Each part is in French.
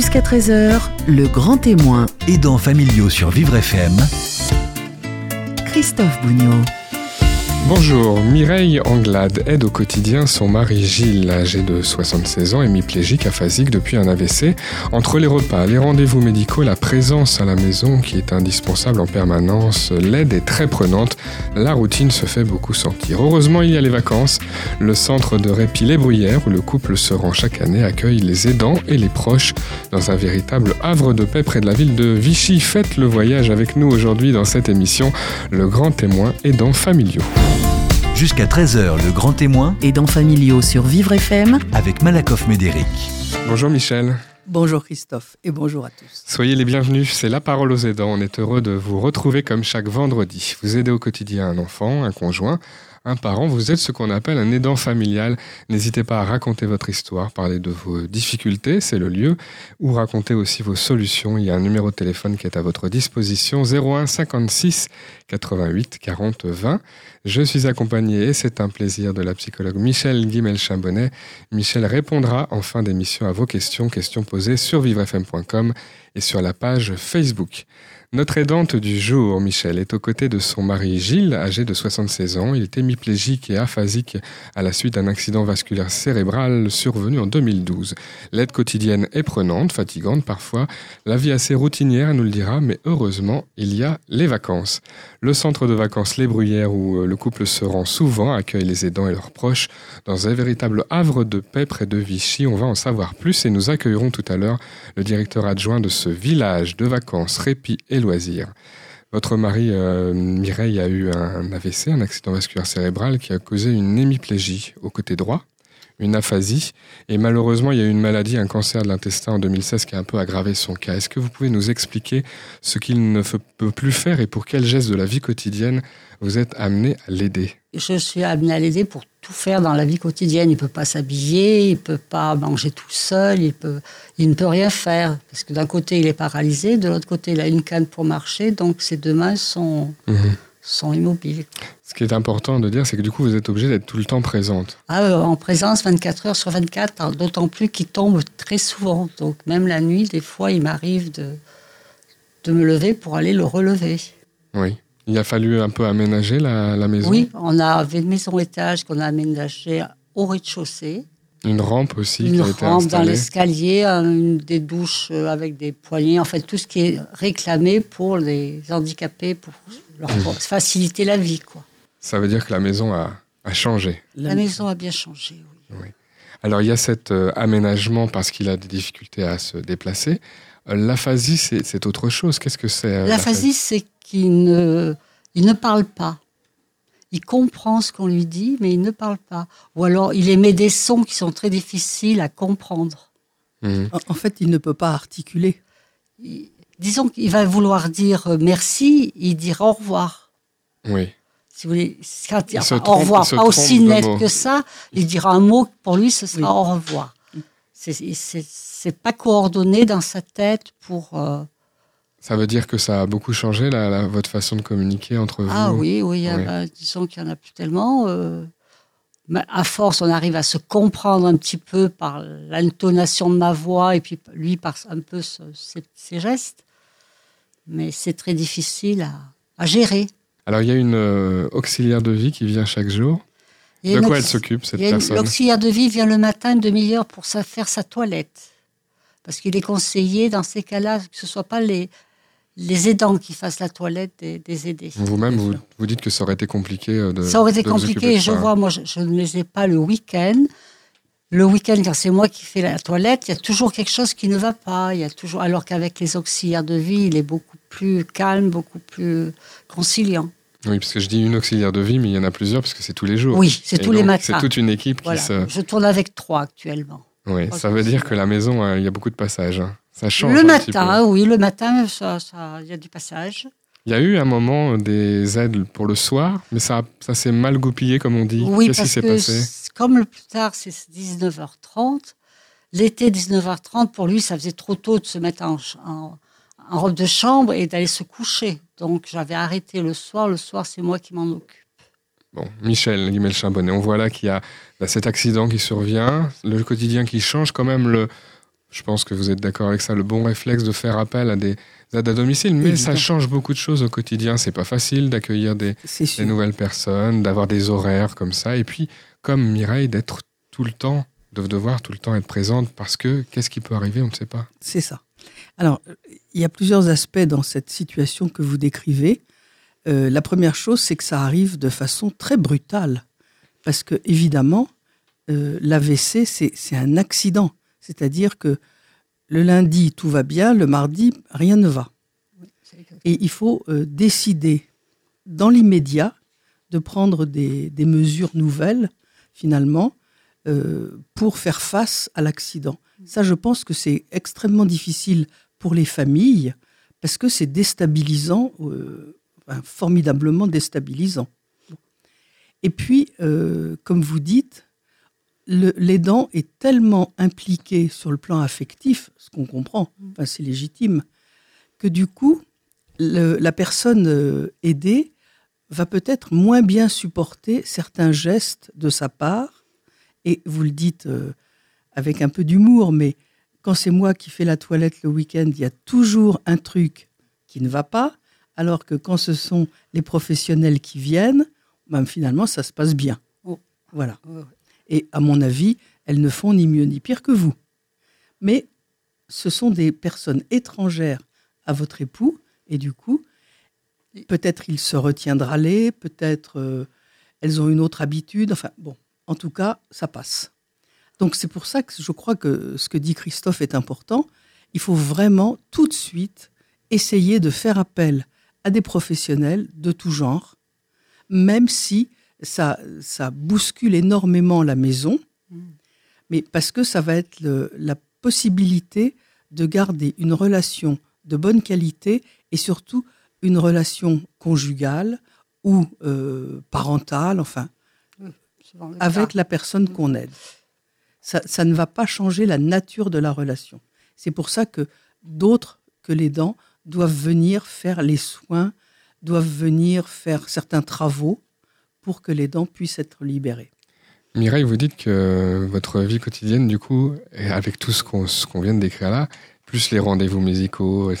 Jusqu'à 13h, le grand témoin. Aidants familiaux sur Vivre FM. Christophe Bougnot. Bonjour, Mireille Anglade aide au quotidien son mari Gilles, âgé de 76 ans, hémiplégique, aphasique depuis un AVC. Entre les repas, les rendez-vous médicaux, la présence à la maison qui est indispensable en permanence, l'aide est très prenante, la routine se fait beaucoup sentir. Heureusement, il y a les vacances. Le centre de répit Les Bruyères, où le couple se rend chaque année, accueille les aidants et les proches dans un véritable havre de paix près de la ville de Vichy. Faites le voyage avec nous aujourd'hui dans cette émission, le grand témoin aidants familiaux. Jusqu'à 13h, le grand témoin. Aidants familiaux sur Vivre FM avec Malakoff Médéric. Bonjour Michel. Bonjour Christophe et bonjour à tous. Soyez les bienvenus, c'est La parole aux aidants. On est heureux de vous retrouver comme chaque vendredi. Vous aidez au quotidien un enfant, un conjoint, un parent. Vous êtes ce qu'on appelle un aidant familial. N'hésitez pas à raconter votre histoire, parler de vos difficultés, c'est le lieu, ou raconter aussi vos solutions. Il y a un numéro de téléphone qui est à votre disposition, 01 56 88 40 20. Je suis accompagné, et c'est un plaisir, de la psychologue Michelle Guimel-Chambonnet. Michelle répondra en fin d'émission à vos questions posées sur vivrefm.com et sur la page Facebook. Notre aidante du jour, Michelle, est aux côtés de son mari Gilles, âgé de 76 ans. Il est hémiplégique et aphasique à la suite d'un accident vasculaire cérébral survenu en 2012. L'aide quotidienne est prenante, fatigante parfois, la vie assez routinière, elle nous le dira, mais heureusement, il y a les vacances. Le centre de vacances Les Bruyères, où le couple se rend souvent, accueille les aidants et leurs proches dans un véritable havre de paix près de Vichy. On va en savoir plus et nous accueillerons tout à l'heure le directeur adjoint de ce village de vacances, répit et loisirs. Votre mari, Mireille, a eu un AVC, un accident vasculaire cérébral qui a causé une hémiplégie au côté droit, une aphasie, et malheureusement il y a eu une maladie, un cancer de l'intestin en 2016 qui a un peu aggravé son cas. Est-ce que vous pouvez nous expliquer ce qu'il ne peut plus faire et pour quels gestes de la vie quotidienne vous êtes amené à l'aider ? Je suis amené à l'aider pour tout faire dans la vie quotidienne. Il ne peut pas s'habiller, il ne peut pas manger tout seul, il ne peut rien faire. Parce que d'un côté, il est paralysé, de l'autre côté, il a une canne pour marcher, donc ses deux mains sont immobiles. Ce qui est important de dire, c'est que du coup, vous êtes obligée d'être tout le temps présente. En présence, 24 heures sur 24, d'autant plus qu'il tombe très souvent. Donc même la nuit, des fois, il m'arrive de me lever pour aller le relever. Oui. Il a fallu un peu aménager la maison. Oui, on avait une maison étage qu'on a aménagée au rez-de-chaussée. Une rampe aussi qui a été installée. Une rampe dans l'escalier, des douches avec des poignées, en fait tout ce qui est réclamé pour les handicapés, pour leur faciliter la vie, quoi. Ça veut dire que la maison a changé. La maison a bien changé, oui. Alors il y a cet aménagement parce qu'il a des difficultés à se déplacer. L'aphasie, c'est autre chose. Qu'est-ce que c'est ? L'aphasie, c'est qu'il ne parle pas. Il comprend ce qu'on lui dit, mais il ne parle pas. Ou alors, il émet des sons qui sont très difficiles à comprendre. En fait, il ne peut pas articuler. Disons qu'il va vouloir dire merci, il dira au revoir. Oui. Si vous voulez, au revoir, pas aussi net que ça, il dira un mot, pour lui, ce sera au revoir. C'est pas coordonné dans sa tête pour... Ça veut dire que ça a beaucoup changé, votre façon de communiquer entre vous ? Ah oui. Disons qu'il n'y en a plus tellement. À force, on arrive à se comprendre un petit peu par l'intonation de ma voix et puis lui par un peu ses gestes. Mais c'est très difficile à gérer. Alors, il y a une auxiliaire de vie qui vient chaque jour. De quoi elle s'occupe, cette personne ? L'auxiliaire de vie vient le matin une demi-heure pour faire sa toilette. Parce qu'il est conseillé, dans ces cas-là, que ce ne soit pas les aidants qui fassent la toilette des aidés. Vous-même, vous dites que ça aurait été compliqué de... Ça aurait été compliqué, je ne les ai pas le week-end. Le week-end, quand c'est moi qui fais la toilette, il y a toujours quelque chose qui ne va pas. Alors qu'avec les auxiliaires de vie, il est beaucoup plus calme, beaucoup plus conciliant. Oui, parce que je dis une auxiliaire de vie, mais il y en a plusieurs, parce que c'est tous les jours. Oui, c'est tous les matins. C'est toute une équipe qui se... Je tourne avec 3 actuellement. Oui, ça veut dire que la maison, il y a beaucoup de passages. Hein. Ça change le matin, oui. Le matin, il y a du passage. Il y a eu un moment des aides pour le soir, mais ça s'est mal goupillé, comme on dit. Oui, qu'est-ce qui s'est passé ? Comme le plus tard, c'est 19h30. L'été, 19h30, pour lui, ça faisait trop tôt de se mettre en robe de chambre et d'aller se coucher. Donc, j'avais arrêté le soir. Le soir, c'est moi qui m'en occupe. Bon, Michelle Guimel-Chambonnet, on voit là qu'il y a cet accident qui survient, le quotidien qui change quand même. Je pense que vous êtes d'accord avec ça, le bon réflexe de faire appel à des aides à domicile, mais évidemment, ça change beaucoup de choses au quotidien. C'est pas facile d'accueillir des nouvelles personnes, d'avoir des horaires comme ça, et puis, comme Mireille, d'être tout le temps, de devoir tout le temps être présente, parce que qu'est-ce qui peut arriver, on ne sait pas. C'est ça. Alors, il y a plusieurs aspects dans cette situation que vous décrivez. La première chose, c'est que ça arrive de façon très brutale, parce que, évidemment, l'AVC, c'est un accident. C'est-à-dire que le lundi, tout va bien, le mardi, rien ne va. Et il faut décider, dans l'immédiat, de prendre des mesures nouvelles, finalement, pour faire face à l'accident. Ça, je pense que c'est extrêmement difficile pour les familles, parce que c'est déstabilisant, formidablement déstabilisant. Et puis, comme vous dites, l'aidant est tellement impliqué sur le plan affectif, ce qu'on comprend, c'est légitime, que du coup, la personne aidée va peut-être moins bien supporter certains gestes de sa part. Et vous le dites avec un peu d'humour, mais quand c'est moi qui fais la toilette le week-end, il y a toujours un truc qui ne va pas, alors que quand ce sont les professionnels qui viennent, finalement, ça se passe bien. Oh. Voilà. Oh. Et à mon avis, elles ne font ni mieux ni pire que vous. Mais ce sont des personnes étrangères à votre époux, et du coup, peut-être il se retiendra peut-être elles ont une autre habitude. En tout cas, ça passe. Donc c'est pour ça que je crois que ce que dit Christophe est important. Il faut vraiment tout de suite essayer de faire appel à des professionnels de tout genre, même si ça bouscule énormément la maison, mais parce que ça va être la possibilité de garder une relation de bonne qualité et surtout une relation conjugale ou parentale, avec la personne qu'on aide. Ça ne va pas changer la nature de la relation. C'est pour ça que d'autres que l'aidant doivent venir faire les soins, doivent venir faire certains travaux, pour que les dents puissent être libérées. Mireille, vous dites que votre vie quotidienne, du coup, avec tout ce qu'on vient de décrire là, plus les rendez-vous médicaux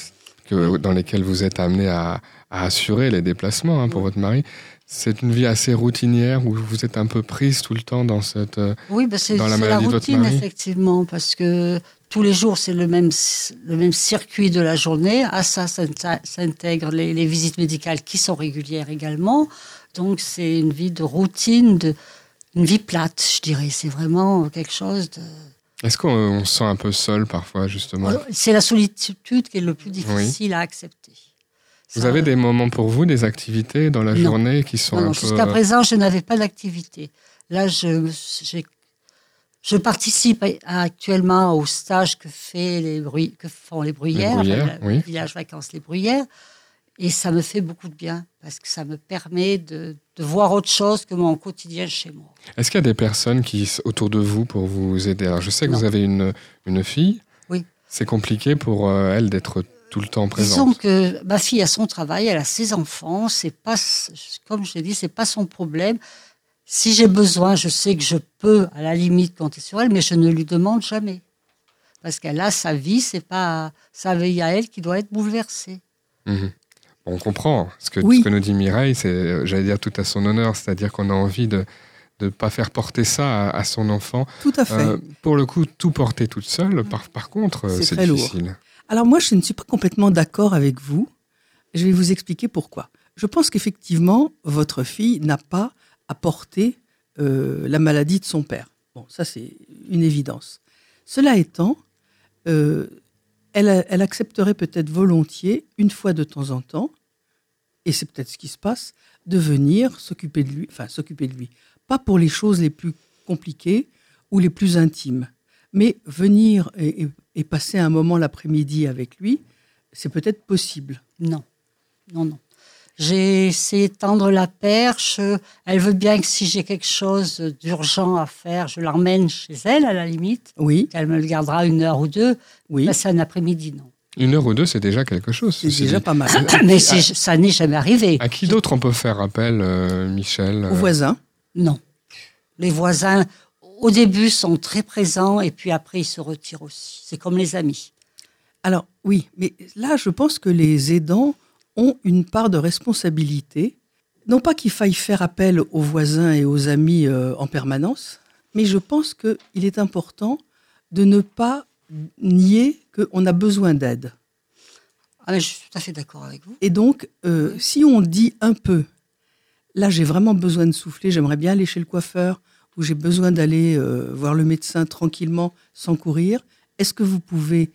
dans lesquels vous êtes amené à assurer les déplacements pour votre mari, c'est une vie assez routinière où vous êtes un peu prise tout le temps dans cette dans la maladie de votre mari. Oui, c'est la routine, effectivement, parce que tous les jours, c'est le même circuit de la journée. À ça s'intègre les visites médicales qui sont régulières également. Donc, c'est une vie de routine, une vie plate, je dirais. C'est vraiment quelque chose de... Est-ce qu'on se sent un peu seul parfois, justement ? C'est la solitude qui est le plus difficile à accepter. Vous avez des moments pour vous, des activités dans la journée qui sont un peu... Jusqu'à présent, je n'avais pas d'activité. Là, je participe actuellement au stage que font Les Bruyères, le village vacances Les Bruyères. Et ça me fait beaucoup de bien, parce que ça me permet de voir autre chose que mon quotidien chez moi. Est-ce qu'il y a des personnes autour de vous pour vous aider ? Alors, je sais que vous avez une fille. Oui. C'est compliqué pour elle d'être tout le temps présente. Disons que ma fille a son travail, elle a ses enfants. C'est pas, comme je l'ai dit, c'est pas son problème. Si j'ai besoin, je sais que je peux, à la limite, compter sur elle, mais je ne lui demande jamais. Parce qu'elle a sa vie, c'est pas sa vie à elle qui doit être bouleversée. Mmh. On comprend ce que nous dit Mireille, c'est, j'allais dire, tout à son honneur, c'est-à-dire qu'on a envie de ne pas faire porter ça à son enfant. Tout à fait. Pour le coup, tout porter toute seule, par contre, c'est très difficile. Lourd. Alors moi, je ne suis pas complètement d'accord avec vous. Je vais vous expliquer pourquoi. Je pense qu'effectivement, votre fille n'a pas à porter la maladie de son père. Bon, ça, c'est une évidence. Cela étant, elle accepterait peut-être volontiers, une fois de temps en temps, et c'est peut-être ce qui se passe, de venir s'occuper de lui. Enfin, s'occuper de lui. Pas pour les choses les plus compliquées ou les plus intimes. Mais venir et passer un moment l'après-midi avec lui, c'est peut-être possible. Non. J'ai essayé de tendre la perche. Elle veut bien que si j'ai quelque chose d'urgent à faire, je l'emmène chez elle, à la limite. Oui. Elle me le gardera 1 heure ou 2. Oui. Passer un après-midi, non. 1 heure ou 2, c'est déjà quelque chose. C'est déjà pas mal. Mais ça n'est jamais arrivé. À qui d'autre on peut faire appel, Michel ? Aux voisins ? Non. Les voisins, au début, sont très présents et puis après, ils se retirent aussi. C'est comme les amis. Alors, oui, mais là, je pense que les aidants ont une part de responsabilité. Non pas qu'il faille faire appel aux voisins et aux amis en permanence, mais je pense qu'il est important de ne pas nier qu'on a besoin d'aide. Ah mais je suis tout à fait d'accord avec vous. Et donc, si on dit un peu, là j'ai vraiment besoin de souffler, j'aimerais bien aller chez le coiffeur, ou j'ai besoin d'aller voir le médecin tranquillement, sans courir, est-ce que vous pouvez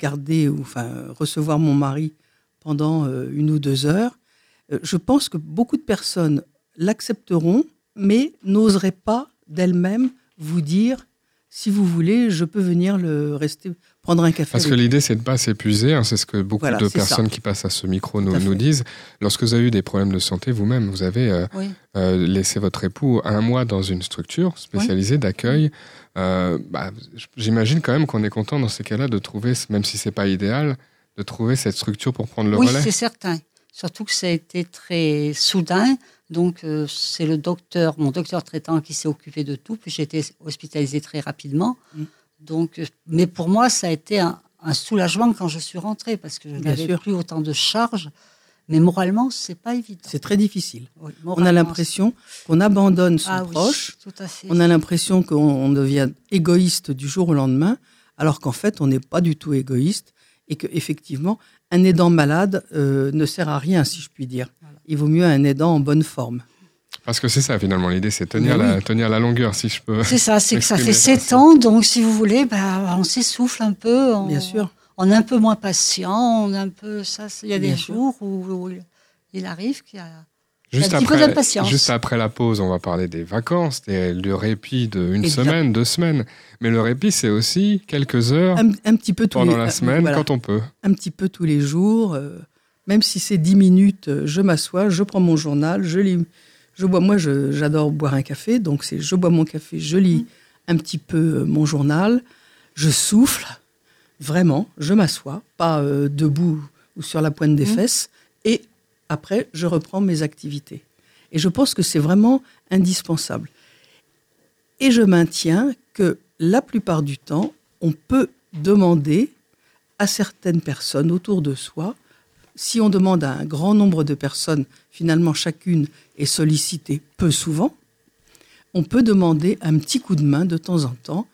garder, ou enfin recevoir mon mari pendant 1 ou 2 heures? Je pense que beaucoup de personnes l'accepteront, mais n'oseraient pas d'elles-mêmes vous dire « Si vous voulez, je peux venir rester prendre un café. » Parce que l'idée, c'est de ne pas s'épuiser. Hein, c'est ce que beaucoup de personnes qui passent à ce micro nous disent. Lorsque vous avez eu des problèmes de santé, vous-même, vous avez laissé votre époux 1 mois dans une structure spécialisée d'accueil. J'imagine quand même qu'on est content dans ces cas-là de trouver, même si ce n'est pas idéal, de trouver cette structure pour prendre le relais. Oui, c'est certain. Surtout que ça a été très soudain. Donc, c'est mon docteur traitant qui s'est occupé de tout. Puis, j'ai été hospitalisée très rapidement. Donc, mais pour moi, ça a été un soulagement quand je suis rentrée parce que je n'avais plus autant de charges. Mais moralement, c'est pas évident. C'est très difficile. Oui, on a l'impression qu'on abandonne son proche. Oui, tout à fait. On a l'impression qu'on devient égoïste du jour au lendemain, alors qu'en fait, on n'est pas du tout égoïste. Et qu'effectivement, un aidant malade ne sert à rien, si je puis dire. Voilà. Il vaut mieux un aidant en bonne forme. Parce que c'est ça, finalement, l'idée, c'est tenir la longueur, si je peux. C'est ça, c'est que ça fait 7 ans, donc si vous voulez, on s'essouffle un peu. Bien sûr. On est un peu moins patient, on est un peu... Il y a des jours où il arrive qu'il y a... Juste après la pause, on va parler des vacances, du répit d'une semaine, 2 semaines. Mais le répit, c'est aussi quelques heures un petit peu pendant la semaine, quand on peut. Un petit peu tous les jours. Même si c'est 10 minutes, je m'assois, je prends mon journal, je lis. J'adore boire un café, donc je bois mon café, je lis un petit peu mon journal. Je souffle, vraiment, je m'assois, pas debout ou sur la pointe des fesses. Et... après, je reprends mes activités. Et je pense que c'est vraiment indispensable. Et je maintiens que la plupart du temps, on peut demander à certaines personnes autour de soi, si on demande à un grand nombre de personnes, finalement chacune est sollicitée peu souvent, on peut demander un petit coup de main de temps en temps,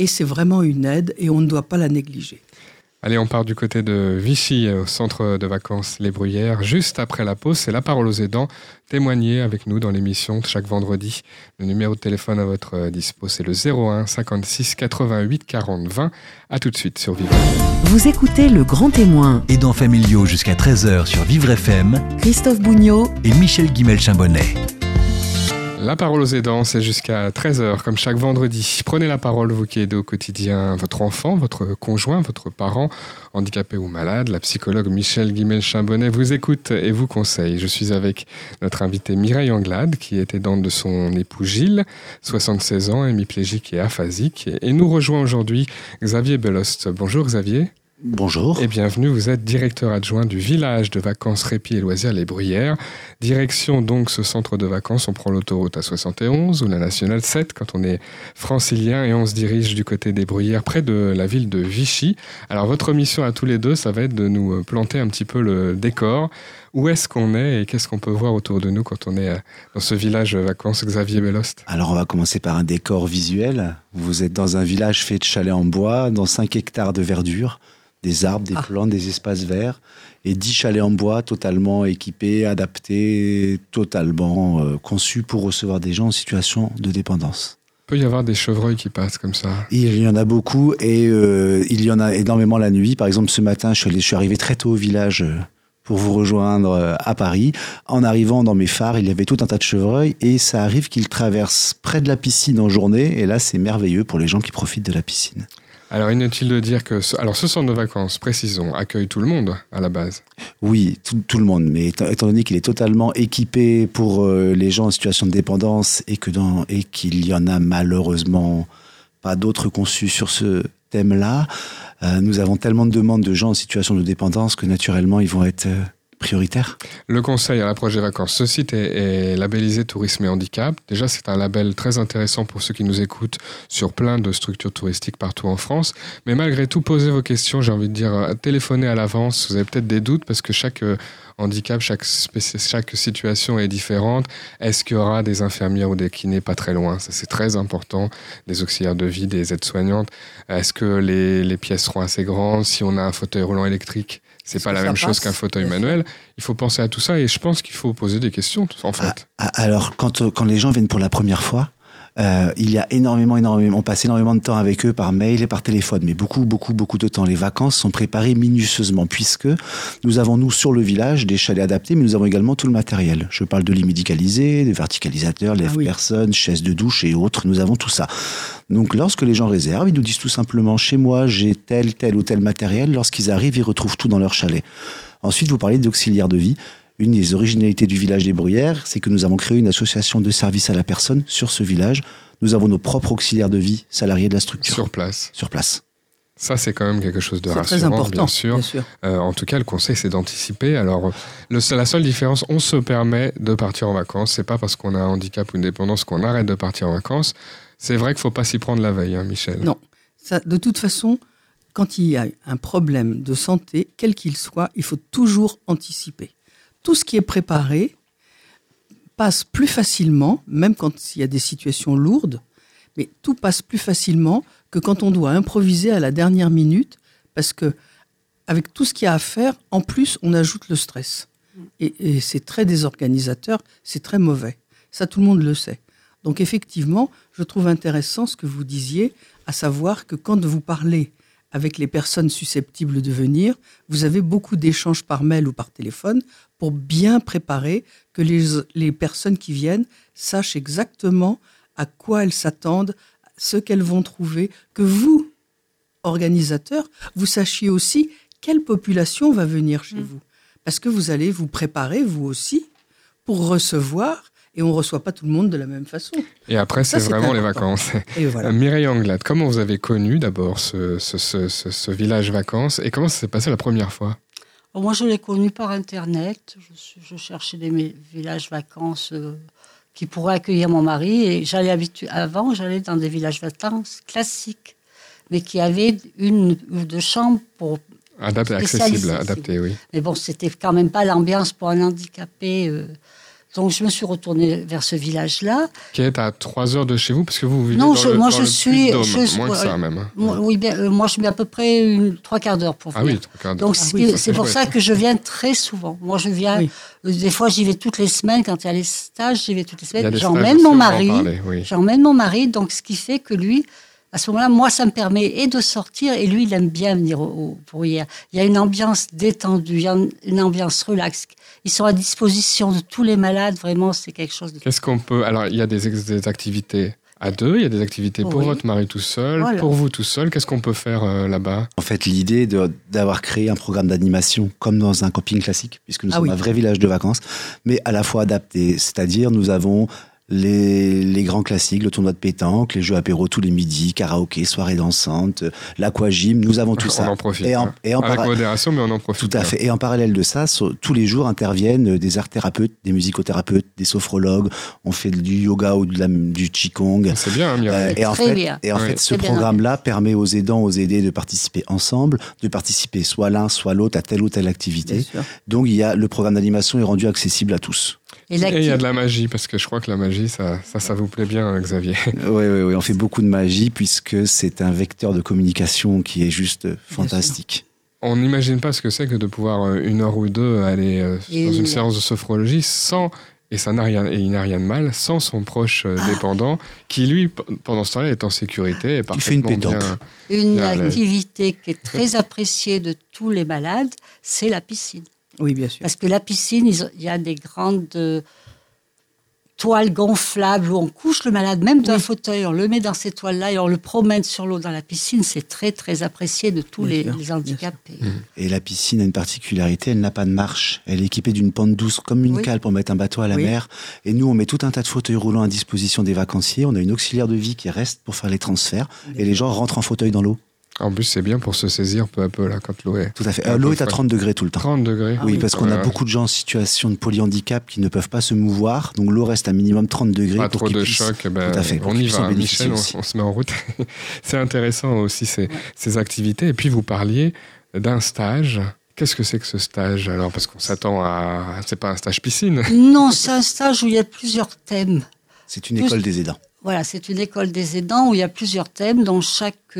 et c'est vraiment une aide et on ne doit pas la négliger. Allez, on part du côté de Vichy, au centre de vacances Les Bruyères. Juste après la pause, c'est La parole aux aidants. Témoignez avec nous dans l'émission chaque vendredi. Le numéro de téléphone à votre dispo, c'est le 01 56 88 40 20. À tout de suite sur Vivre. Vous écoutez Le Grand Témoin. Aidants familiaux jusqu'à 13h sur Vivre FM. Christophe Bougnot et Michelle Guimel-Chambonnet. La parole aux aidants, c'est jusqu'à 13h, comme chaque vendredi. Prenez la parole, vous qui aidez au quotidien votre enfant, votre conjoint, votre parent, handicapé ou malade. La psychologue Michelle Guimel-Chambonnet vous écoute et vous conseille. Je suis avec notre invitée Mireille Anglade, qui est aidante de son époux Gilles, 76 ans, hémiplégique et aphasique. Et nous rejoint aujourd'hui Xavier Bellost. Bonjour Xavier. Bonjour. Et bienvenue, vous êtes directeur adjoint du village de vacances répit et loisirs Les Bruyères. Direction donc ce centre de vacances, on prend l'autoroute à 71 ou la nationale 7 quand on est francilien et on se dirige du côté des Bruyères près de la ville de Vichy. Alors votre mission à tous les deux, ça va être de nous planter un petit peu le décor. Où est-ce qu'on est et qu'est-ce qu'on peut voir autour de nous quand on est dans ce village vacances, Xavier Bellost? Alors on va commencer par un décor visuel. Vous êtes dans un village fait de chalets en bois, dans 5 hectares de verdure. Des arbres, des plantes, des espaces verts et 10 chalets en bois totalement équipés, adaptés, totalement conçus pour recevoir des gens en situation de dépendance. Il peut y avoir des chevreuils qui passent comme ça. Il y en a beaucoup et il y en a énormément la nuit. Par exemple, ce matin, je suis arrivé très tôt au village pour vous rejoindre à Paris. En arrivant dans mes phares, il y avait tout un tas de chevreuils et ça arrive qu'ils traversent près de la piscine en journée. Et là, c'est merveilleux pour les gens qui profitent de la piscine. Alors, inutile de dire que... ce centre de vacances, précisons, accueille tout le monde, à la base. Oui, tout le monde. Mais étant donné qu'il est totalement équipé pour les gens en situation de dépendance et qu'il y en a malheureusement pas d'autres conçus sur ce thème-là, nous avons tellement de demandes de gens en situation de dépendance que naturellement, ils vont être prioritaire ? Le conseil à l'approche des vacances. Ce site est labellisé Tourisme et Handicap. Déjà, c'est un label très intéressant pour ceux qui nous écoutent sur plein de structures touristiques partout en France. Mais malgré tout, posez vos questions. J'ai envie de dire, téléphonez à l'avance. Vous avez peut-être des doutes parce que chaque handicap, chaque situation est différente. Est-ce qu'il y aura des infirmières ou des kinés pas très loin ? Ça, c'est très important. Des auxiliaires de vie, des aides-soignantes. Est-ce que les pièces seront assez grandes ? Si on a un fauteuil roulant électrique, c'est pas la même chose qu'un fauteuil manuel. Il faut penser à tout ça et je pense qu'il faut poser des questions, en fait. Alors, quand les gens viennent pour la première fois, il y a énormément, on passe énormément de temps avec eux par mail et par téléphone, mais beaucoup de temps. Les vacances sont préparées minutieusement puisque nous avons, sur le village, des chalets adaptés, mais nous avons également tout le matériel. Je parle de lits médicalisés, de verticalisateurs, lève-personnes, chaises de douche et autres. Nous avons tout ça. Donc, lorsque les gens réservent, ils nous disent tout simplement « Chez moi, j'ai tel ou tel matériel ». Lorsqu'ils arrivent, ils retrouvent tout dans leur chalet. Ensuite, vous parlez d'auxiliaires de vie. Une des originalités du village des Bruyères, c'est que nous avons créé une association de services à la personne sur ce village. Nous avons nos propres auxiliaires de vie, salariés de la structure. Sur place. Ça, c'est quand même quelque chose de rassurant, bien sûr. En tout cas, le conseil, c'est d'anticiper. Alors, la seule différence, on se permet de partir en vacances. C'est pas parce qu'on a un handicap ou une dépendance qu'on arrête de partir en vacances. C'est vrai qu'il ne faut pas s'y prendre la veille, hein, Michel. Non. Ça, de toute façon, quand il y a un problème de santé, quel qu'il soit, il faut toujours anticiper. Tout ce qui est préparé passe plus facilement, même quand il y a des situations lourdes, mais tout passe plus facilement que quand on doit improviser à la dernière minute, parce que avec tout ce qu'il y a à faire, en plus, on ajoute le stress. Et c'est très désorganisateur, c'est très mauvais. Ça, tout le monde le sait. Donc effectivement, je trouve intéressant ce que vous disiez, à savoir que quand vous parlez avec les personnes susceptibles de venir, vous avez beaucoup d'échanges par mail ou par téléphone pour bien préparer que les personnes qui viennent sachent exactement à quoi elles s'attendent, ce qu'elles vont trouver, que vous, organisateurs, vous sachiez aussi quelle population va venir chez vous. Parce que vous allez vous préparer, vous aussi, pour recevoir. Et on ne reçoit pas tout le monde de la même façon. Et après, c'est vraiment les vacances. Et voilà. Mireille Anglade, comment vous avez connu d'abord ce village vacances et comment ça s'est passé la première fois ? Alors moi, je l'ai connu par Internet. Je cherchais des villages vacances qui pourraient accueillir mon mari. Et j'allais dans des villages vacances classiques, mais qui avaient une ou deux chambres pour... Adaptées, oui. Mais bon, c'était quand même pas l'ambiance pour un handicapé... Donc, je me suis retournée vers ce village-là. Qui est à 3 heures de chez vous, parce que vous vivez dans le Puy-de-Dôme, moins que ça même. Oui, bien, moi, je mets à peu près 3/4 d'heure pour venir. Ah oui, 3/4 d'heure. Donc, c'est pour ça que je viens très souvent. Moi, je viens... Oui. Des fois, j'y vais toutes les semaines. Quand il y a les stages, j'y vais toutes les semaines. J'emmène mon mari. Donc, ce qui fait que lui... À ce moment-là, moi, ça me permet et de sortir, et lui, il aime bien venir aux Bruyères. Il y a une ambiance détendue, il y a une ambiance relaxe. Ils sont à disposition de tous les malades, vraiment, c'est quelque chose de... Qu'est-ce qu'on peut... Alors, il y a des activités à deux, il y a des activités pour votre mari tout seul, pour vous tout seul. Qu'est-ce qu'on peut faire là-bas ? En fait, l'idée d'avoir créé un programme d'animation, comme dans un camping classique, puisque nous sommes un vrai village de vacances, mais à la fois adapté, c'est-à-dire nous avons... Les grands classiques, le tournoi de pétanque, les jeux apéro tous les midis, karaoké, soirée dansante, l'aquagym, nous avons tout ça. On en profite. Avec modération, mais on en profite. Tout à fait. Et en parallèle de ça, tous les jours interviennent des art-thérapeutes, des musicothérapeutes, des sophrologues. On fait du yoga ou du qigong. C'est bien, Mireille. Et en fait, ce programme-là permet aux aidants, aux aidés de participer ensemble, de participer soit l'un, soit l'autre à telle ou telle activité. Donc, le programme d'animation est rendu accessible à tous. Et il y a de la magie, parce que je crois que la magie, ça vous plaît bien, Xavier. Oui, on fait beaucoup de magie, puisque c'est un vecteur de communication qui est juste fantastique. On n'imagine pas ce que c'est que de pouvoir, une heure ou deux, aller dans une séance de sophrologie sans... Et il n'y a rien de mal, sans son proche dépendant, qui lui, pendant ce temps-là, est en sécurité et parfaitement bien... Une activité qui est très appréciée de tous les malades, c'est la piscine. Oui, bien sûr. Parce que la piscine, il y a des grandes toiles gonflables où on couche le malade, même d'un fauteuil, on le met dans ces toiles-là et on le promène sur l'eau dans la piscine. C'est très, très apprécié de tous les handicapés. Et la piscine a une particularité, elle n'a pas de marche. Elle est équipée d'une pente douce, comme une cale pour mettre un bateau à la mer. Et nous, on met tout un tas de fauteuils roulants à disposition des vacanciers. On a une auxiliaire de vie qui reste pour faire les transferts et les gens rentrent en fauteuil dans l'eau. En plus, c'est bien pour se saisir peu à peu, là, quand l'eau est... Tout à fait. L'eau est à 30 degrés tout le temps. 30 degrés. Ah, oui, parce qu'on a beaucoup de gens en situation de polyhandicap qui ne peuvent pas se mouvoir. Donc, l'eau reste à minimum 30 degrés. Pas trop de choc. Ben, tout à fait. On y va, Michel, on se met en route. C'est intéressant aussi, ces activités. Et puis, vous parliez d'un stage... Qu'est-ce que c'est que ce stage alors? Parce qu'on s'attend à... C'est pas un stage piscine. Non, c'est un stage où il y a plusieurs thèmes. C'est une école des aidants. Voilà, c'est une école des aidants où il y a plusieurs thèmes. Dans chaque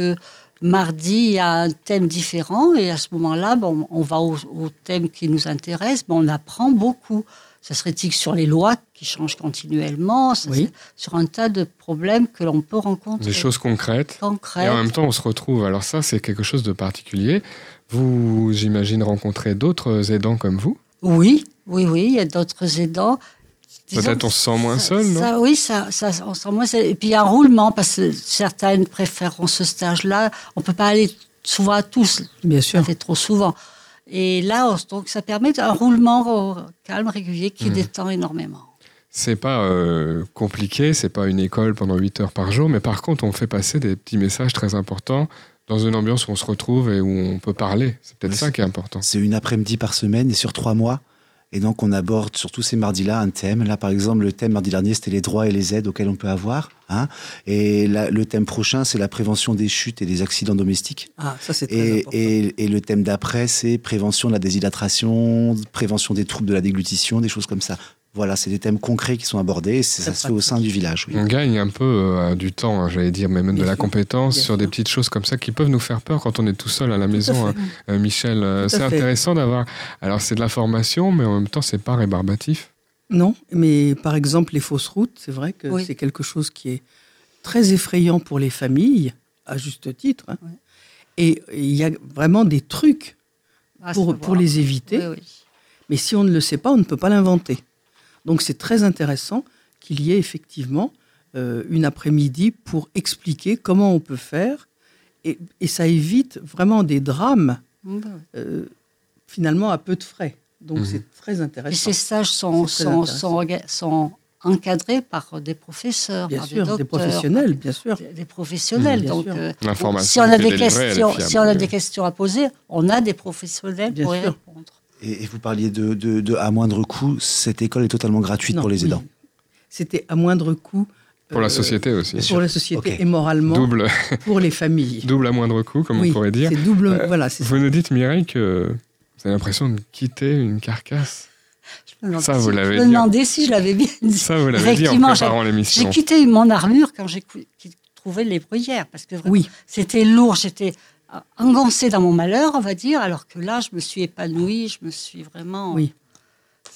mardi, il y a un thème différent. Et à ce moment-là, bon, on va au thème qui nous intéresse. Mais on apprend beaucoup. Ça se rétique sur les lois qui changent continuellement, sur un tas de problèmes que l'on peut rencontrer. Des choses concrètes. Et en même temps, on se retrouve. Alors ça, c'est quelque chose de particulier. Vous, j'imagine, rencontrez d'autres aidants comme vous ? Oui, il y a d'autres aidants. Disons, peut-être on se sent moins seul, non ? Oui, on se sent moins seul. Et puis il y a un roulement, parce que certaines préfèrent ce stage-là. On ne peut pas aller souvent à tous. Bien sûr. Ça fait trop souvent. Et là, donc, ça permet un roulement calme, régulier, qui détend énormément. C'est pas compliqué, c'est pas une école pendant 8 heures par jour, mais par contre, on fait passer des petits messages très importants dans une ambiance où on se retrouve et où on peut parler. C'est peut-être ça qui est important. C'est une après-midi par semaine et sur 3 mois. Et donc, on aborde sur tous ces mardis-là un thème. Là, par exemple, le thème mardi dernier, c'était les droits et les aides auxquels on peut avoir. Hein. Et là, le thème prochain, c'est la prévention des chutes et des accidents domestiques. Ah, ça, c'est très important. Et le thème d'après, c'est prévention de la déshydratation, prévention des troubles de la déglutition, des choses comme ça. Voilà, c'est des thèmes concrets qui sont abordés et ça se fait au sein du village. Oui. On gagne un peu du temps, j'allais dire, mais même de la compétence sur des petites choses comme ça qui peuvent nous faire peur quand on est tout seul à la maison, Michel. C'est intéressant d'avoir... Alors, c'est de la formation, mais en même temps, c'est pas rébarbatif. Non, mais par exemple, les fausses routes, c'est vrai que c'est quelque chose qui est très effrayant pour les familles, à juste titre. Hein. Oui. Et il y a vraiment des trucs pour les éviter. Oui. Mais si on ne le sait pas, on ne peut pas l'inventer. Donc, c'est très intéressant qu'il y ait effectivement une après-midi pour expliquer comment on peut faire. Et ça évite vraiment des drames, finalement, à peu de frais. Donc, c'est très intéressant. Et ces stages sont encadrés par des professeurs, par des docteurs. Des professionnels, bien sûr. Des professionnels. Donc, si on a des questions à poser, on a des professionnels pour y répondre. Et vous parliez de à moindre coût, cette école est totalement gratuite pour les aidants. C'était à moindre coût. Pour la société aussi. Pour la société et moralement pour les familles. Double à moindre coût, comme on pourrait dire. C'est double, vous nous dites, Mireille, que vous avez l'impression de quitter une carcasse. Je me demandais si je l'avais bien dit. Ça, vous l'avez dit en préparant l'émission. J'ai quitté mon armure quand j'ai trouvé les bruyères, parce que vraiment, c'était lourd, j'étais... engoncée dans mon malheur, on va dire, alors que là, je me suis épanouie, je me suis vraiment... Oui.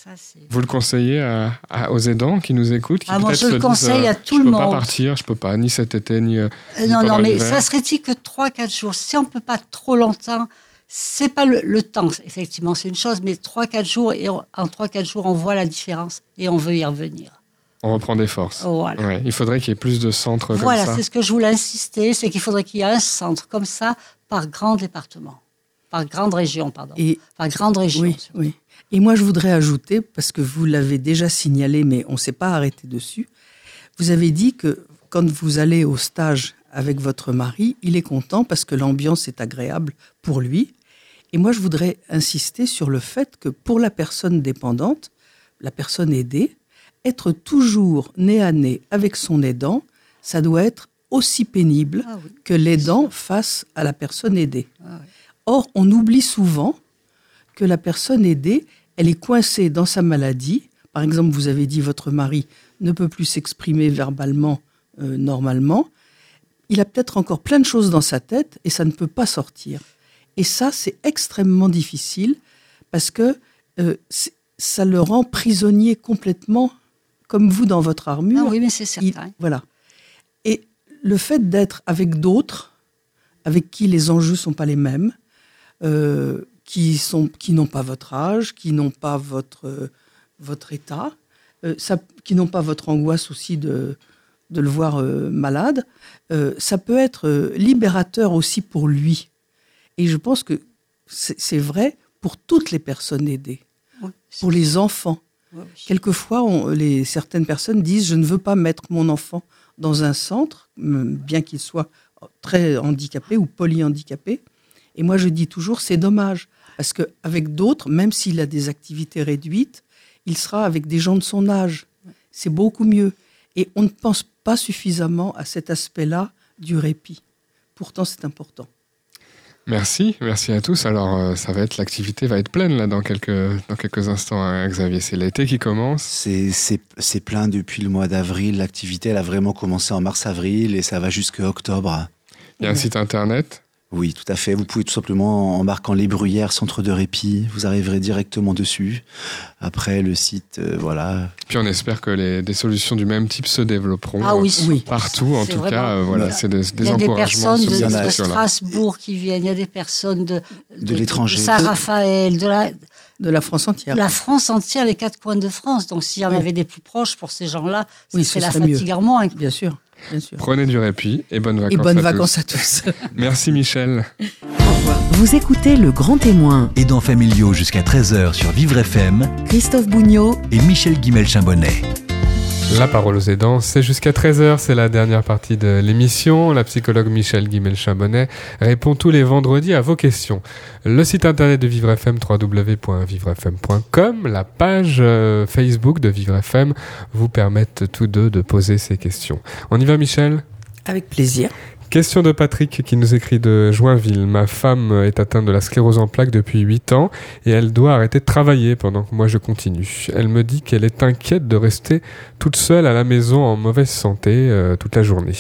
Ça, c'est... Vous le conseillez aux aidants qui nous écoutent qui je le conseille à tout le monde. Je ne peux pas partir, je ne peux pas, ni cet été, ni... non, mais ça se rétique que 3-4 jours. Si on ne peut pas trop longtemps, ce n'est pas le temps, effectivement, c'est une chose, mais 3-4 jours, et en 3-4 jours, on voit la différence et on veut y revenir. On reprend des forces. Voilà. Ouais, il faudrait qu'il y ait plus de centres comme ça. Voilà, c'est ce que je voulais insister, c'est qu'il faudrait qu'il y ait un centre comme ça par grand département, par grande région. Oui. Et moi, je voudrais ajouter, parce que vous l'avez déjà signalé, mais on ne s'est pas arrêté dessus, vous avez dit que quand vous allez au stage avec votre mari, il est content parce que l'ambiance est agréable pour lui. Et moi, je voudrais insister sur le fait que pour la personne dépendante, la personne aidée, être toujours nez à nez avec son aidant, ça doit être aussi pénible que l'aidant face à la personne aidée. Or, on oublie souvent que la personne aidée, elle est coincée dans sa maladie. Par exemple, vous avez dit votre mari ne peut plus s'exprimer verbalement normalement. Il a peut-être encore plein de choses dans sa tête et ça ne peut pas sortir. Et ça, c'est extrêmement difficile parce que ça le rend prisonnier complètement. Comme vous dans votre armure. Ah oui, mais c'est certain. Et le fait d'être avec d'autres, avec qui les enjeux ne sont pas les mêmes, qui n'ont pas votre âge, qui n'ont pas votre état, qui n'ont pas votre angoisse aussi de le voir malade, ça peut être libérateur aussi pour lui. Et je pense que c'est vrai pour toutes les personnes aidées, pour les enfants. Quelquefois, certaines personnes disent « je ne veux pas mettre mon enfant dans un centre, bien qu'il soit très handicapés ou polyhandicapés. Et moi, je dis toujours, c'est dommage, parce qu'avec d'autres, même s'il a des activités réduites, il sera avec des gens de son âge. C'est beaucoup mieux. Et on ne pense pas suffisamment à cet aspect-là du répit. Pourtant, c'est important. Merci à tous. Alors, ça va être, l'activité va être pleine là dans quelques instants, hein, Xavier. C'est l'été qui commence. C'est plein depuis le mois d'avril. L'activité, elle a vraiment commencé en mars-avril et ça va jusqu'à octobre. Il y a un site internet ? Oui, tout à fait. Vous pouvez tout simplement, en marquant Les Bruyères, centre de répit, vous arriverez directement dessus. Après, le site, voilà. Puis on espère que des solutions du même type se développeront partout. En tout cas, voilà, c'est des encouragements. Il y a des personnes de Strasbourg qui viennent, il y a des personnes de l'étranger, de Saint-Raphaël, de la France entière. La France entière, les quatre coins de France. Donc, s'il y en avait des plus proches pour ces gens-là, c'est la fatigue moins. Bien sûr. Prenez du répit et bonnes vacances à tous. Merci Michel. Au revoir. Vous écoutez Le Grand Témoin. Aidants familiaux jusqu'à 13h sur Vivre FM. Christophe Bougnot et Michelle Guimel-Chambonnet. La parole aux aidants, c'est jusqu'à 13h, c'est la dernière partie de l'émission. La psychologue Michelle Guimel-Chambonnet répond tous les vendredis à vos questions. Le site internet de Vivre FM, www.vivrefm.com, la page Facebook de Vivre FM vous permettent tous deux de poser ces questions. On y va Michelle ? Avec plaisir. Question de Patrick qui nous écrit de Joinville. Ma femme est atteinte de la sclérose en plaques depuis 8 ans et elle doit arrêter de travailler pendant que moi je continue. Elle me dit qu'elle est inquiète de rester toute seule à la maison en mauvaise santé toute la journée.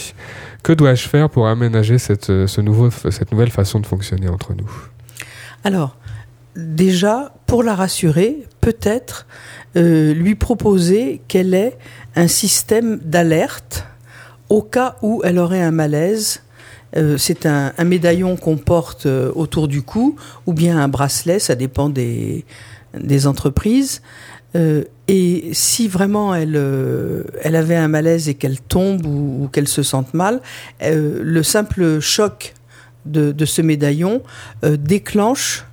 Que dois-je faire pour aménager cette nouvelle façon de fonctionner entre nous ? Alors, déjà, pour la rassurer, peut-être lui proposer qu'elle ait un système d'alerte au cas où elle aurait un malaise. C'est un médaillon qu'on porte autour du cou, ou bien un bracelet, ça dépend des entreprises. Et si vraiment elle avait un malaise et qu'elle tombe ou qu'elle se sente mal, le simple choc de ce médaillon déclenche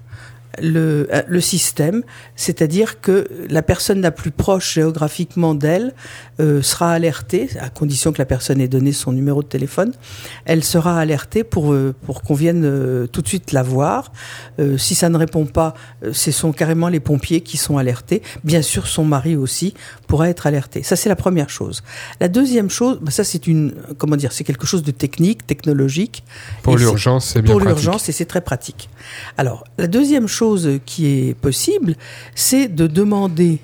le système, c'est-à-dire que la personne la plus proche géographiquement d'elle sera alertée, à condition que la personne ait donné son numéro de téléphone. Elle sera alertée pour qu'on vienne tout de suite la voir. Si ça ne répond pas, ce sont carrément les pompiers qui sont alertés. Bien sûr, son mari aussi pourra être alerté. Ça, c'est la première chose. La deuxième chose, ça c'est c'est quelque chose de technique, technologique. Pour l'urgence, c'est bien pratique. Pour l'urgence, et c'est très pratique. Alors, la deuxième chose qui est possible, c'est de demander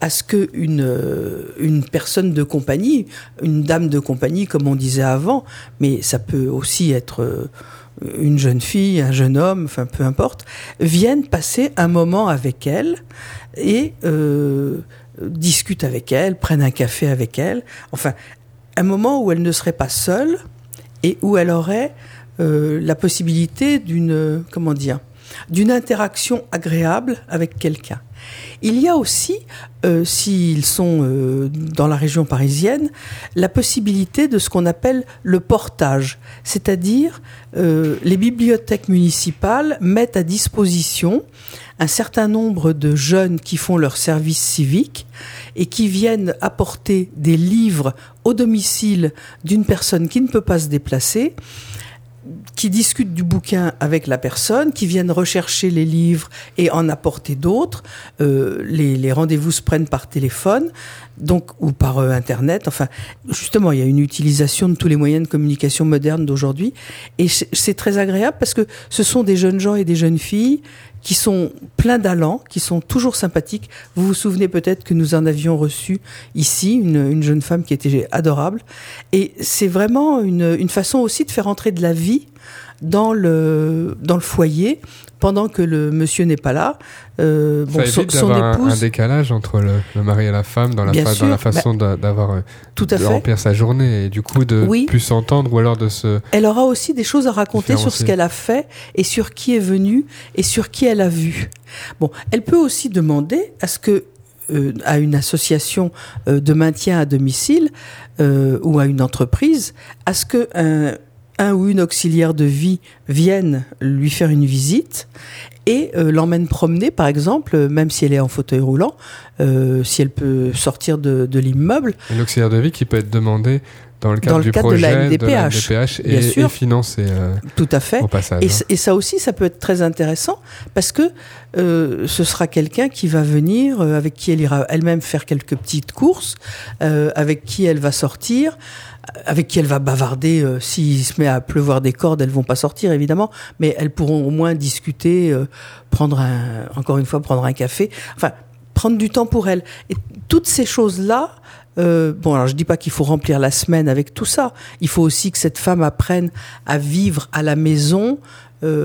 à ce qu'une personne de compagnie, une dame de compagnie, comme on disait avant, mais ça peut aussi être une jeune fille, un jeune homme, enfin peu importe, vienne passer un moment avec elle et discute avec elle, prenne un café avec elle, enfin un moment où elle ne serait pas seule et où elle aurait la possibilité d'une interaction agréable avec quelqu'un. Il y a aussi, s'ils sont dans la région parisienne, la possibilité de ce qu'on appelle le portage, c'est-à-dire les bibliothèques municipales mettent à disposition un certain nombre de jeunes qui font leur service civique et qui viennent apporter des livres au domicile d'une personne qui ne peut pas se déplacer, qui discutent du bouquin avec la personne, qui viennent rechercher les livres et en apporter d'autres. Les rendez-vous se prennent par téléphone, donc, ou par Internet. Enfin, justement, il y a une utilisation de tous les moyens de communication modernes d'aujourd'hui. Et c'est très agréable parce que ce sont des jeunes gens et des jeunes filles qui sont pleins d'allant, qui sont toujours sympathiques. Vous vous souvenez peut-être que nous en avions reçu ici une jeune femme qui était adorable. Et c'est vraiment une façon aussi de faire entrer de la vie dans le foyer pendant que le monsieur n'est pas là. Son épouse, un décalage entre le mari et la femme dans la façon de remplir sa journée et du coup de plus s'entendre ou alors de se... Elle aura aussi des choses à raconter sur ce qu'elle a fait et sur qui est venue et sur qui elle a vu. Bon, elle peut aussi demander à ce que à une association de maintien à domicile ou à une entreprise, à ce que un ou une auxiliaire de vie viennent lui faire une visite et l'emmène promener, par exemple, même si elle est en fauteuil roulant, si elle peut sortir de l'immeuble. L'auxiliaire de vie qui peut être demandé Dans le cadre de la MDPH est financée tout à fait. Au passage. Et ça aussi, ça peut être très intéressant parce que ce sera quelqu'un qui va venir, avec qui elle ira elle-même faire quelques petites courses, avec qui elle va sortir, avec qui elle va bavarder. S'il se met à pleuvoir des cordes, elles vont pas sortir évidemment, mais elles pourront au moins discuter, prendre un café, enfin prendre du temps pour elles. Et toutes ces choses-là, alors je dis pas qu'il faut remplir la semaine avec tout ça. Il faut aussi que cette femme apprenne à vivre à la maison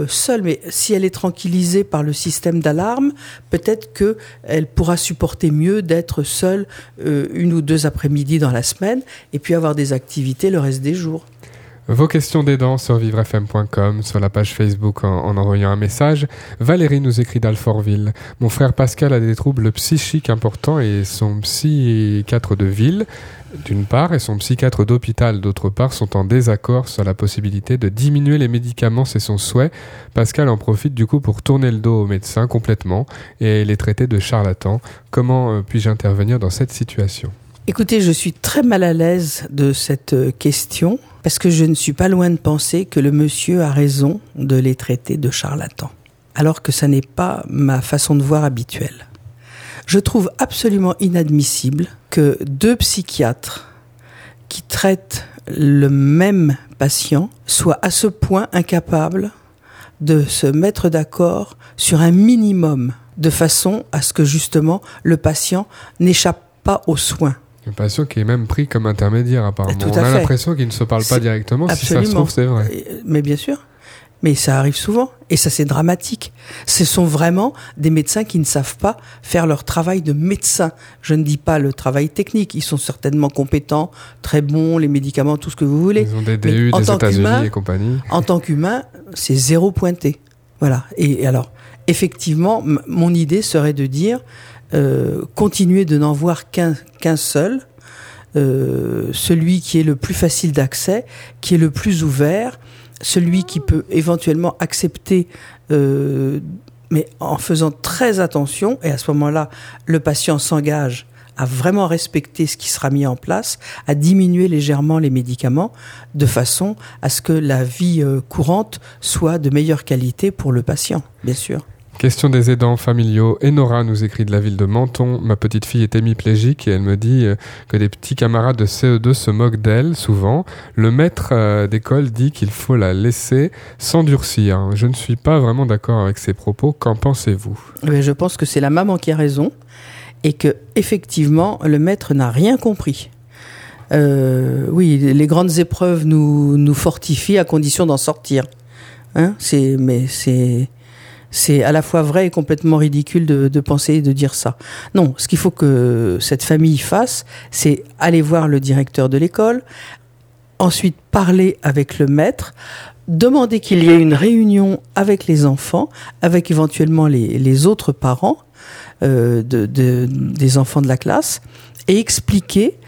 seule. Mais si elle est tranquillisée par le système d'alarme, peut-être que elle pourra supporter mieux d'être seule une ou deux après-midi dans la semaine et puis avoir des activités le reste des jours. Vos questions d'aidants sur vivrefm.com, sur la page Facebook en envoyant un message. Valérie nous écrit d'Alfortville. Mon frère Pascal a des troubles psychiques importants et son psychiatre de ville, d'une part, et son psychiatre d'hôpital, d'autre part, sont en désaccord sur la possibilité de diminuer les médicaments, c'est son souhait. Pascal en profite du coup pour tourner le dos aux médecins complètement et les traiter de charlatans. Comment puis-je intervenir dans cette situation ? Écoutez, je suis très mal à l'aise de cette question. Parce que je ne suis pas loin de penser que le monsieur a raison de les traiter de charlatans, alors que ça n'est pas ma façon de voir habituelle. Je trouve absolument inadmissible que deux psychiatres qui traitent le même patient soient à ce point incapables de se mettre d'accord sur un minimum, de façon à ce que justement le patient n'échappe pas aux soins. Un patient qui est même pris comme intermédiaire, apparemment. On a l'impression qu'il ne se parle pas directement. Absolument. Si ça se trouve, c'est vrai. Mais bien sûr. Mais ça arrive souvent. Et ça, c'est dramatique. Ce sont vraiment des médecins qui ne savent pas faire leur travail de médecin. Je ne dis pas le travail technique. Ils sont certainement compétents, très bons, les médicaments, tout ce que vous voulez. Ils ont des DU des États-Unis et compagnie. En tant qu'humain, c'est zéro pointé. Voilà. Et alors, effectivement, mon idée serait de dire... continuer de n'en voir qu'un seul, celui qui est le plus facile d'accès, qui est le plus ouvert, celui qui peut éventuellement accepter, mais en faisant très attention, et à ce moment-là, le patient s'engage à vraiment respecter ce qui sera mis en place, à diminuer légèrement les médicaments, de façon à ce que la vie courante soit de meilleure qualité pour le patient, bien sûr. Question des aidants familiaux. Enora nous écrit de la ville de Menton. Ma petite fille est hémiplégique et elle me dit que des petits camarades de CE2 se moquent d'elle, souvent. Le maître d'école dit qu'il faut la laisser s'endurcir. Je ne suis pas vraiment d'accord avec ces propos. Qu'en pensez-vous ? Mais je pense que c'est la maman qui a raison et que, effectivement, le maître n'a rien compris. Oui, les grandes épreuves nous fortifient à condition d'en sortir. Hein ? C'est à la fois vrai et complètement ridicule de penser et de dire ça. Non, ce qu'il faut que cette famille fasse, c'est aller voir le directeur de l'école, ensuite parler avec le maître, demander qu'il y ait une réunion avec les enfants, avec éventuellement les autres parents des enfants de la classe, et expliquer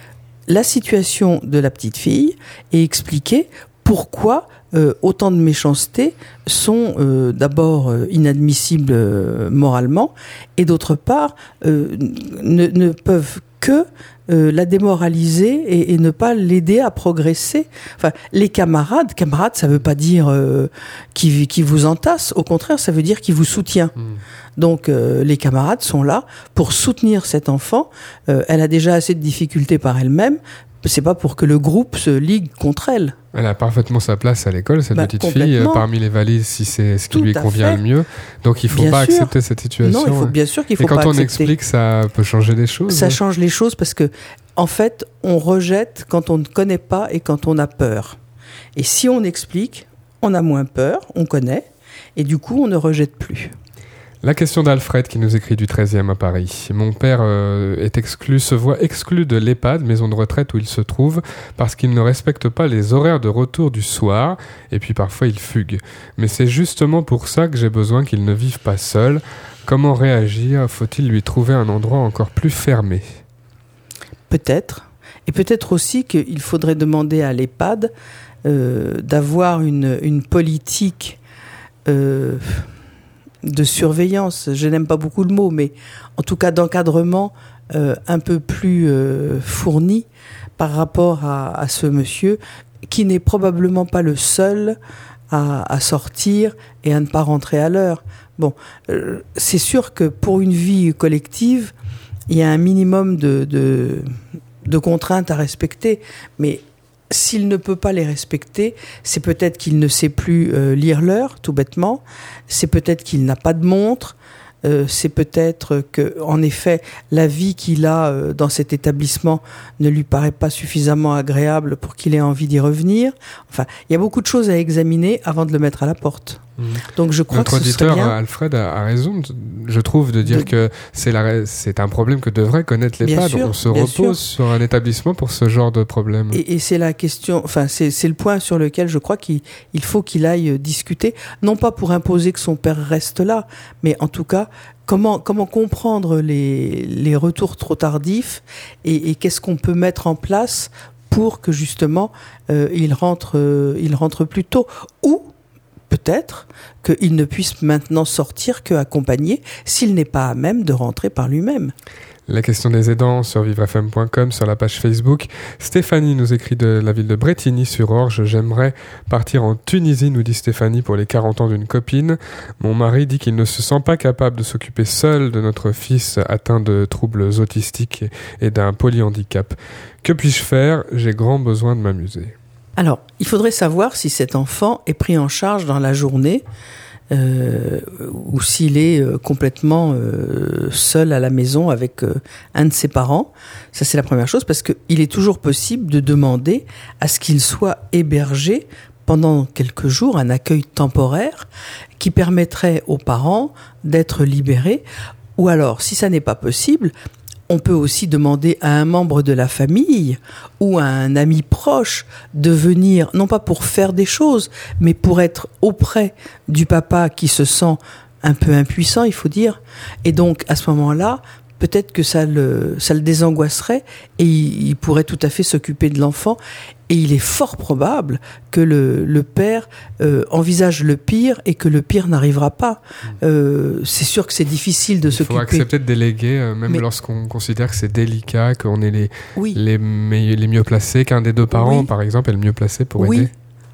la situation de la petite fille, et expliquer pourquoi autant de méchancetés sont d'abord inadmissibles moralement et d'autre part ne peuvent que la démoraliser et ne pas l'aider à progresser. Enfin, les camarades, ça veut pas dire qui vous entasse, au contraire, ça veut dire qui vous soutient. Donc les camarades sont là pour soutenir cet enfant. Elle a déjà assez de difficultés par elle-même. C'est pas pour que le groupe se ligue contre elle. Elle a parfaitement sa place à l'école, cette petite fille, parmi les valises, si c'est ce qui lui convient le mieux. Donc il ne faut pas accepter cette situation. Non, bien sûr qu'il ne faut pas accepter. Et quand on explique, ça peut changer les choses. Ça change les choses parce que, en fait, on rejette quand on ne connaît pas et quand on a peur. Et si on explique, on a moins peur, on connaît, et du coup, on ne rejette plus. La question d'Alfred qui nous écrit du 13e à Paris. Mon père se voit exclu de l'EHPAD, maison de retraite où il se trouve, parce qu'il ne respecte pas les horaires de retour du soir, et puis parfois il fugue. Mais c'est justement pour ça que j'ai besoin qu'il ne vive pas seul. Comment réagir ? Faut-il lui trouver un endroit encore plus fermé ? Peut-être. Et peut-être aussi qu'il faudrait demander à l'EHPAD d'avoir une politique... de surveillance, je n'aime pas beaucoup le mot, mais en tout cas d'encadrement un peu plus fourni, par rapport à ce monsieur qui n'est probablement pas le seul à sortir et à ne pas rentrer à l'heure. Bon, c'est sûr que pour une vie collective, il y a un minimum de contraintes à respecter, mais s'il ne peut pas les respecter, c'est peut-être qu'il ne sait plus lire l'heure, tout bêtement, c'est peut-être qu'il n'a pas de montre, c'est peut-être que, en effet, la vie qu'il a dans cet établissement ne lui paraît pas suffisamment agréable pour qu'il ait envie d'y revenir. Enfin, il y a beaucoup de choses à examiner avant de le mettre à la porte. Mmh. Donc, je crois notre que ce serait bien. Notre auditeur Alfred a raison, je trouve, de dire que c'est un problème que devraient connaître les bien sûr, on se repose sur un établissement pour ce genre de problème. Et c'est la question. Enfin, c'est le point sur lequel je crois qu'il faut qu'il aille discuter, non pas pour imposer que son père reste là, mais en tout cas. Comment comprendre les retours trop tardifs et qu'est-ce qu'on peut mettre en place pour que justement il rentre plus tôt ou peut-être qu'il ne puisse maintenant sortir qu'accompagné s'il n'est pas à même de rentrer par lui-même. La question des aidants sur vivrefm.com, sur la page Facebook. Stéphanie nous écrit de la ville de Bretigny sur Orge. J'aimerais partir en Tunisie, nous dit Stéphanie, pour les 40 ans d'une copine. Mon mari dit qu'il ne se sent pas capable de s'occuper seul de notre fils atteint de troubles autistiques et d'un polyhandicap. Que puis-je faire ? J'ai grand besoin de m'amuser. Alors, il faudrait savoir si cet enfant est pris en charge dans la journée ou s'il est complètement seul à la maison avec un de ses parents. Ça, c'est la première chose, parce qu'il est toujours possible de demander à ce qu'il soit hébergé pendant quelques jours, un accueil temporaire qui permettrait aux parents d'être libérés. Ou alors, si ça n'est pas possible, on peut aussi demander à un membre de la famille ou à un ami proche de venir, non pas pour faire des choses, mais pour être auprès du papa qui se sent un peu impuissant, il faut dire. Et donc, à ce moment-là, peut-être que ça le désangoisserait et il pourrait tout à fait s'occuper de l'enfant. Et il est fort probable que le père envisage le pire et que le pire n'arrivera pas. C'est sûr que c'est difficile de s'occuper. Il faut accepter de déléguer, même lorsqu'on considère que c'est délicat, qu'on est les mieux placés, qu'un des deux parents, par exemple, est le mieux placé pour aider.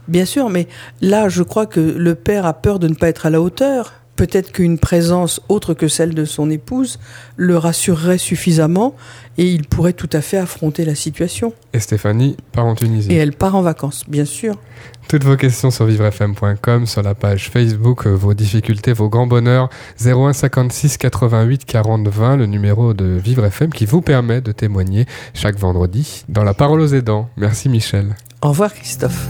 Bien sûr, mais là, je crois que le père a peur de ne pas être à la hauteur. Peut-être qu'une présence autre que celle de son épouse le rassurerait suffisamment et il pourrait tout à fait affronter la situation. Et Stéphanie part en Tunisie. Et elle part en vacances, bien sûr. Toutes vos questions sur vivrefm.com, sur la page Facebook, vos difficultés, vos grands bonheurs. 01 56 88 40 20, le numéro de Vivre FM qui vous permet de témoigner chaque vendredi dans La parole aux aidants. Merci Michel. Au revoir Christophe.